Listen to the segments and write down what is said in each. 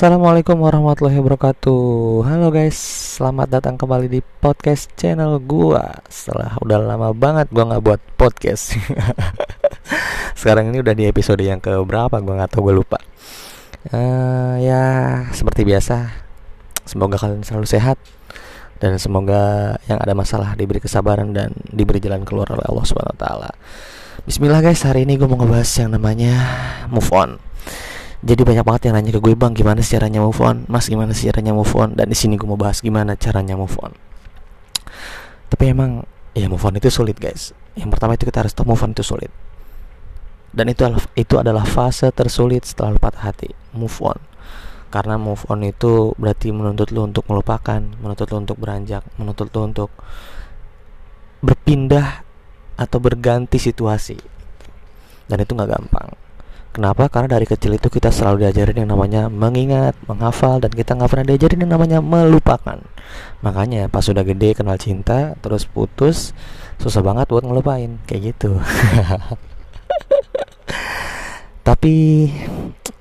Assalamualaikum warahmatullahi wabarakatuh. Halo guys, selamat datang kembali di podcast channel gua. Setelah udah lama banget gua nggak buat podcast. Sekarang ini udah di episode yang keberapa gua nggak tahu, gua lupa. Ya seperti biasa, semoga kalian selalu sehat dan semoga yang ada masalah diberi kesabaran dan diberi jalan keluar oleh Allah Subhanahu wa taala. Bismillah guys, hari ini gua mau ngebahas yang namanya move on. Jadi banyak banget yang nanya ke gue, bang gimana sih caranya move on, mas gimana sih caranya move on, dan di sini gue mau bahas gimana caranya move on. Tapi emang ya move on itu sulit guys. Yang pertama itu kita harus tahu move on itu sulit, dan itu adalah fase tersulit setelah patah hati, move on. Karena move on itu berarti menuntut lo untuk melupakan, menuntut lo untuk beranjak, menuntut lo untuk berpindah atau berganti situasi, dan itu nggak gampang. Kenapa? Karena dari kecil itu kita selalu diajarin yang namanya mengingat, menghafal, dan kita nggak pernah diajarin yang namanya melupakan. Makanya pas sudah gede kenal cinta, terus putus, susah banget buat ngelupain, kayak gitu. Tapi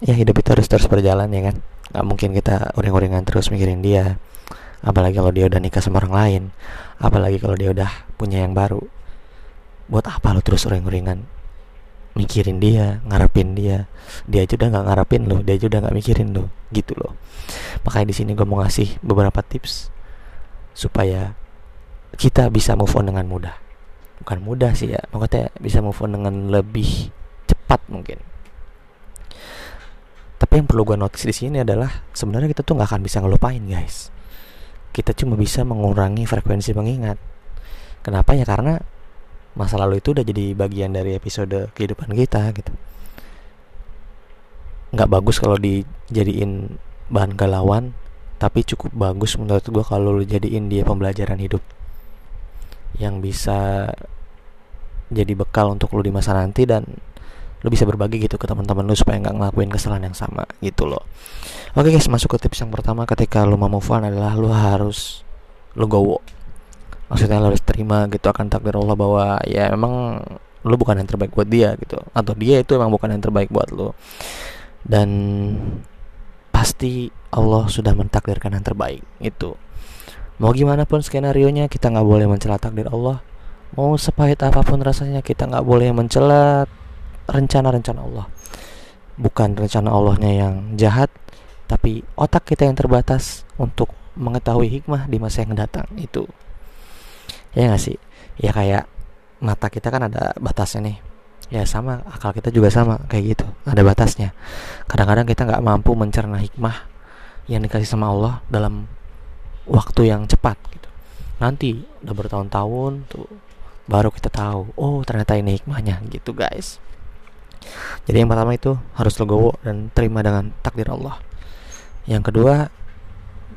ya hidup itu harus terus berjalan ya kan. Nggak mungkin kita uring-uringan terus mikirin dia. Apalagi kalau dia udah nikah sama orang lain. Apalagi kalau dia udah punya yang baru. Buat apa lo terus uring-uringan? Mikirin dia, ngarepin dia aja udah nggak ngarepin lo, dia aja udah nggak mikirin lo, gitu loh. Makanya di sini gue mau ngasih beberapa tips supaya kita bisa move on dengan mudah. Bukan mudah sih ya, maksudnya bisa move on dengan lebih cepat mungkin. Tapi yang perlu gue notice di sini adalah sebenarnya kita tuh nggak akan bisa ngelupain guys. Kita cuma bisa mengurangi frekuensi mengingat. Kenapa ya? Karena masa lalu itu udah jadi bagian dari episode kehidupan kita gitu. Nggak bagus kalau dijadiin bahan galauan, tapi cukup bagus menurut gue kalau lo jadiin dia pembelajaran hidup yang bisa jadi bekal untuk lo di masa nanti, dan lo bisa berbagi gitu ke teman-teman lo supaya nggak ngelakuin kesalahan yang sama gitu loh. Oke guys, masuk ke tips yang pertama ketika lo mau move on adalah lo harus legowo. Maksudnya lo harus terima gitu akan takdir Allah bahwa ya emang lo bukan yang terbaik buat dia gitu, atau dia itu emang bukan yang terbaik buat lo. Dan pasti Allah sudah mentakdirkan yang terbaik gitu. Mau gimana pun skenario nya, kita gak boleh mencela takdir Allah. Mau sepahit apapun rasanya, kita gak boleh mencela rencana-rencana Allah. Bukan rencana Allahnya yang jahat, tapi otak kita yang terbatas untuk mengetahui hikmah di masa yang datang itu. Ya gak sih? Ya kayak mata kita kan ada batasnya nih. Ya sama, akal kita juga sama kayak gitu, ada batasnya. Kadang-kadang kita gak mampu mencerna hikmah yang dikasih sama Allah dalam waktu yang cepat gitu. Nanti udah bertahun-tahun tuh baru kita tahu, oh ternyata ini hikmahnya gitu guys. Jadi yang pertama itu harus legowo dan terima dengan takdir Allah. Yang kedua,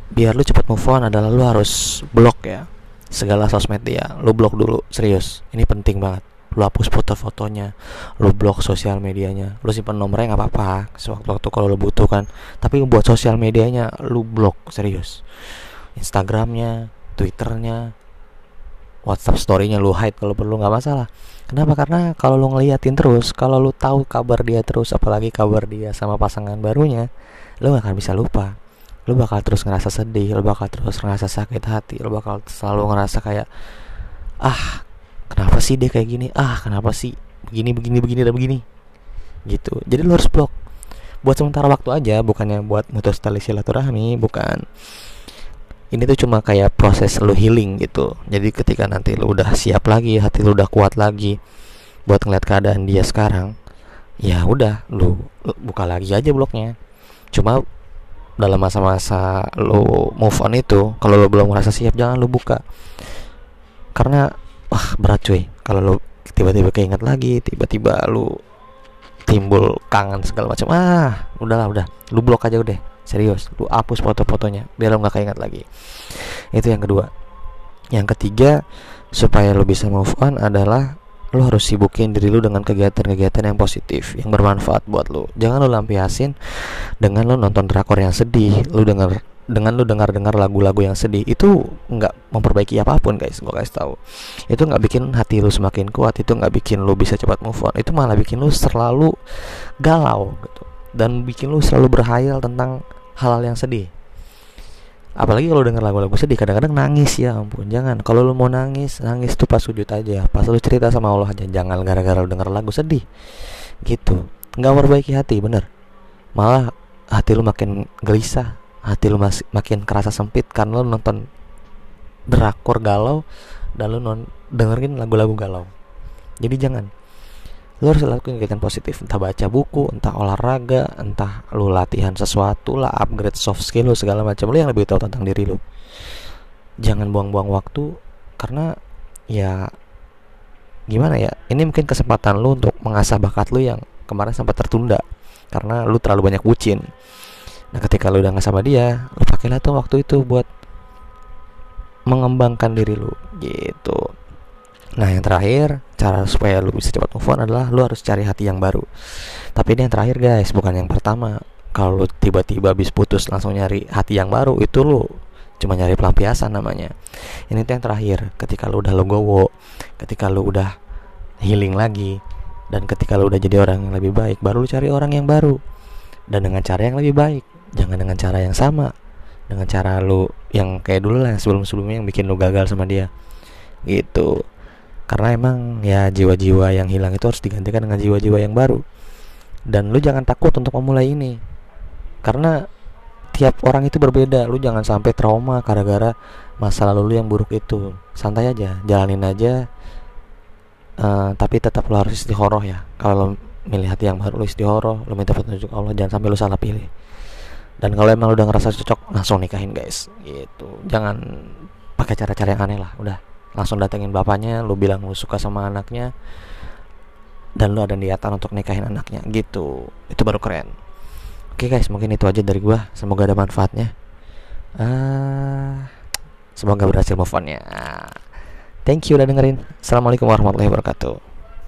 biar lu cepat move on adalah lu harus blok ya segala sosmed dia. Lu blok dulu, serius, ini penting banget. Lu hapus foto-fotonya, lu blok sosial medianya. Lu simpen nomornya nggak apa-apa sewaktu-waktu kalau lu butuh kan, tapi buat sosial medianya lu blok, serius. Instagramnya, Twitternya, WhatsApp storynya lu hide kalau perlu, nggak masalah. Kenapa? Karena kalau lu ngeliatin terus, kalau lu tahu kabar dia terus, apalagi kabar dia sama pasangan barunya, lu nggak akan bisa lupa. Lo bakal terus ngerasa sedih, lo bakal terus ngerasa sakit hati, lo bakal selalu ngerasa kayak, ah kenapa sih dia kayak gini, ah kenapa sih begini gitu. Jadi lo harus blok buat sementara waktu aja, bukannya buat mutus tali silaturahmi, bukan. Ini tuh cuma kayak proses lo healing gitu. Jadi ketika nanti lo udah siap lagi, hati lo udah kuat lagi buat ngeliat keadaan dia sekarang, ya udah lo buka lagi aja bloknya. Cuma dalam masa-masa lo move on itu, kalau lo belum merasa siap, jangan lo buka. Karena berat cuy, kalau lo tiba-tiba keinget lagi, tiba-tiba lo timbul kangen segala macam. Udahlah, lo blok aja udah, serius. Lo hapus foto-fotonya, biar lo gak keinget lagi. Itu yang kedua. Yang ketiga, supaya lo bisa move on adalah lo harus sibukin diri lo dengan kegiatan-kegiatan yang positif, yang bermanfaat buat lo. Jangan lo lampiasin dengan lo nonton drakor yang sedih, lo dengar lagu-lagu yang sedih. Itu nggak memperbaiki apapun guys, gue kasih tahu. Itu nggak bikin hati lo semakin kuat, itu nggak bikin lo bisa cepat move on, itu malah bikin lo selalu galau gitu, dan bikin lo selalu berhayal tentang hal-hal yang sedih. Apalagi kalau denger lagu-lagu sedih, kadang-kadang nangis, ya ampun, jangan. Kalau lu mau nangis, nangis tuh pas sujud aja, pas lu cerita sama Allah aja. Jangan gara-gara lu denger lagu sedih gitu, gak memperbaiki hati, bener. Malah hati lu makin gelisah, hati lu makin kerasa sempit karena lu nonton drakor galau dan lu dengerin lagu-lagu galau. Jadi jangan. Lu harus lakuin kegiatan positif, entah baca buku, entah olahraga, entah lu latihan sesuatu lah, upgrade soft skill lu segala macam. Lu yang lebih tahu tentang diri lu. Jangan buang-buang waktu, karena ya gimana ya, ini mungkin kesempatan lu untuk mengasah bakat lu yang kemarin sempat tertunda karena lu terlalu banyak bucin. Nah ketika lu udah gak sama dia, lu pakailah tuh waktu itu buat mengembangkan diri lu gitu. Nah yang terakhir, cara supaya lu bisa cepat move on adalah lu harus cari hati yang baru. Tapi ini yang terakhir guys, bukan yang pertama. Kalau lu tiba-tiba habis putus langsung nyari hati yang baru, itu lu cuma nyari pelampiasan namanya. Ini tuh yang terakhir, ketika lu udah legowo, ketika lu udah healing lagi, dan ketika lu udah jadi orang yang lebih baik, baru lu cari orang yang baru. Dan dengan cara yang lebih baik, jangan dengan cara yang sama, dengan cara lu yang kayak dulu lah, sebelum-sebelumnya yang bikin lu gagal sama dia gitu. Karena emang ya jiwa-jiwa yang hilang itu harus digantikan dengan jiwa-jiwa yang baru. Dan lu jangan takut untuk memulai ini, karena tiap orang itu berbeda. Lu jangan sampai trauma gara-gara masa lalu lu yang buruk itu. Santai aja, jalanin aja. Tapi tetap lu harus istihoroh ya. Kalau lu milih hati yang baru, lu istihoroh, lu minta petunjuk Allah, jangan sampai lu salah pilih. Dan kalau emang lu udah ngerasa cocok, langsung nikahin guys gitu. Jangan pakai cara-cara yang aneh lah. Udah, langsung datengin bapaknya, lu bilang lu suka sama anaknya, dan lu ada niatan untuk nikahin anaknya gitu. Itu baru keren. Oke guys, mungkin itu aja dari gua. Semoga ada manfaatnya. Semoga berhasil move on ya. Thank you udah dengerin. Assalamualaikum warahmatullahi wabarakatuh.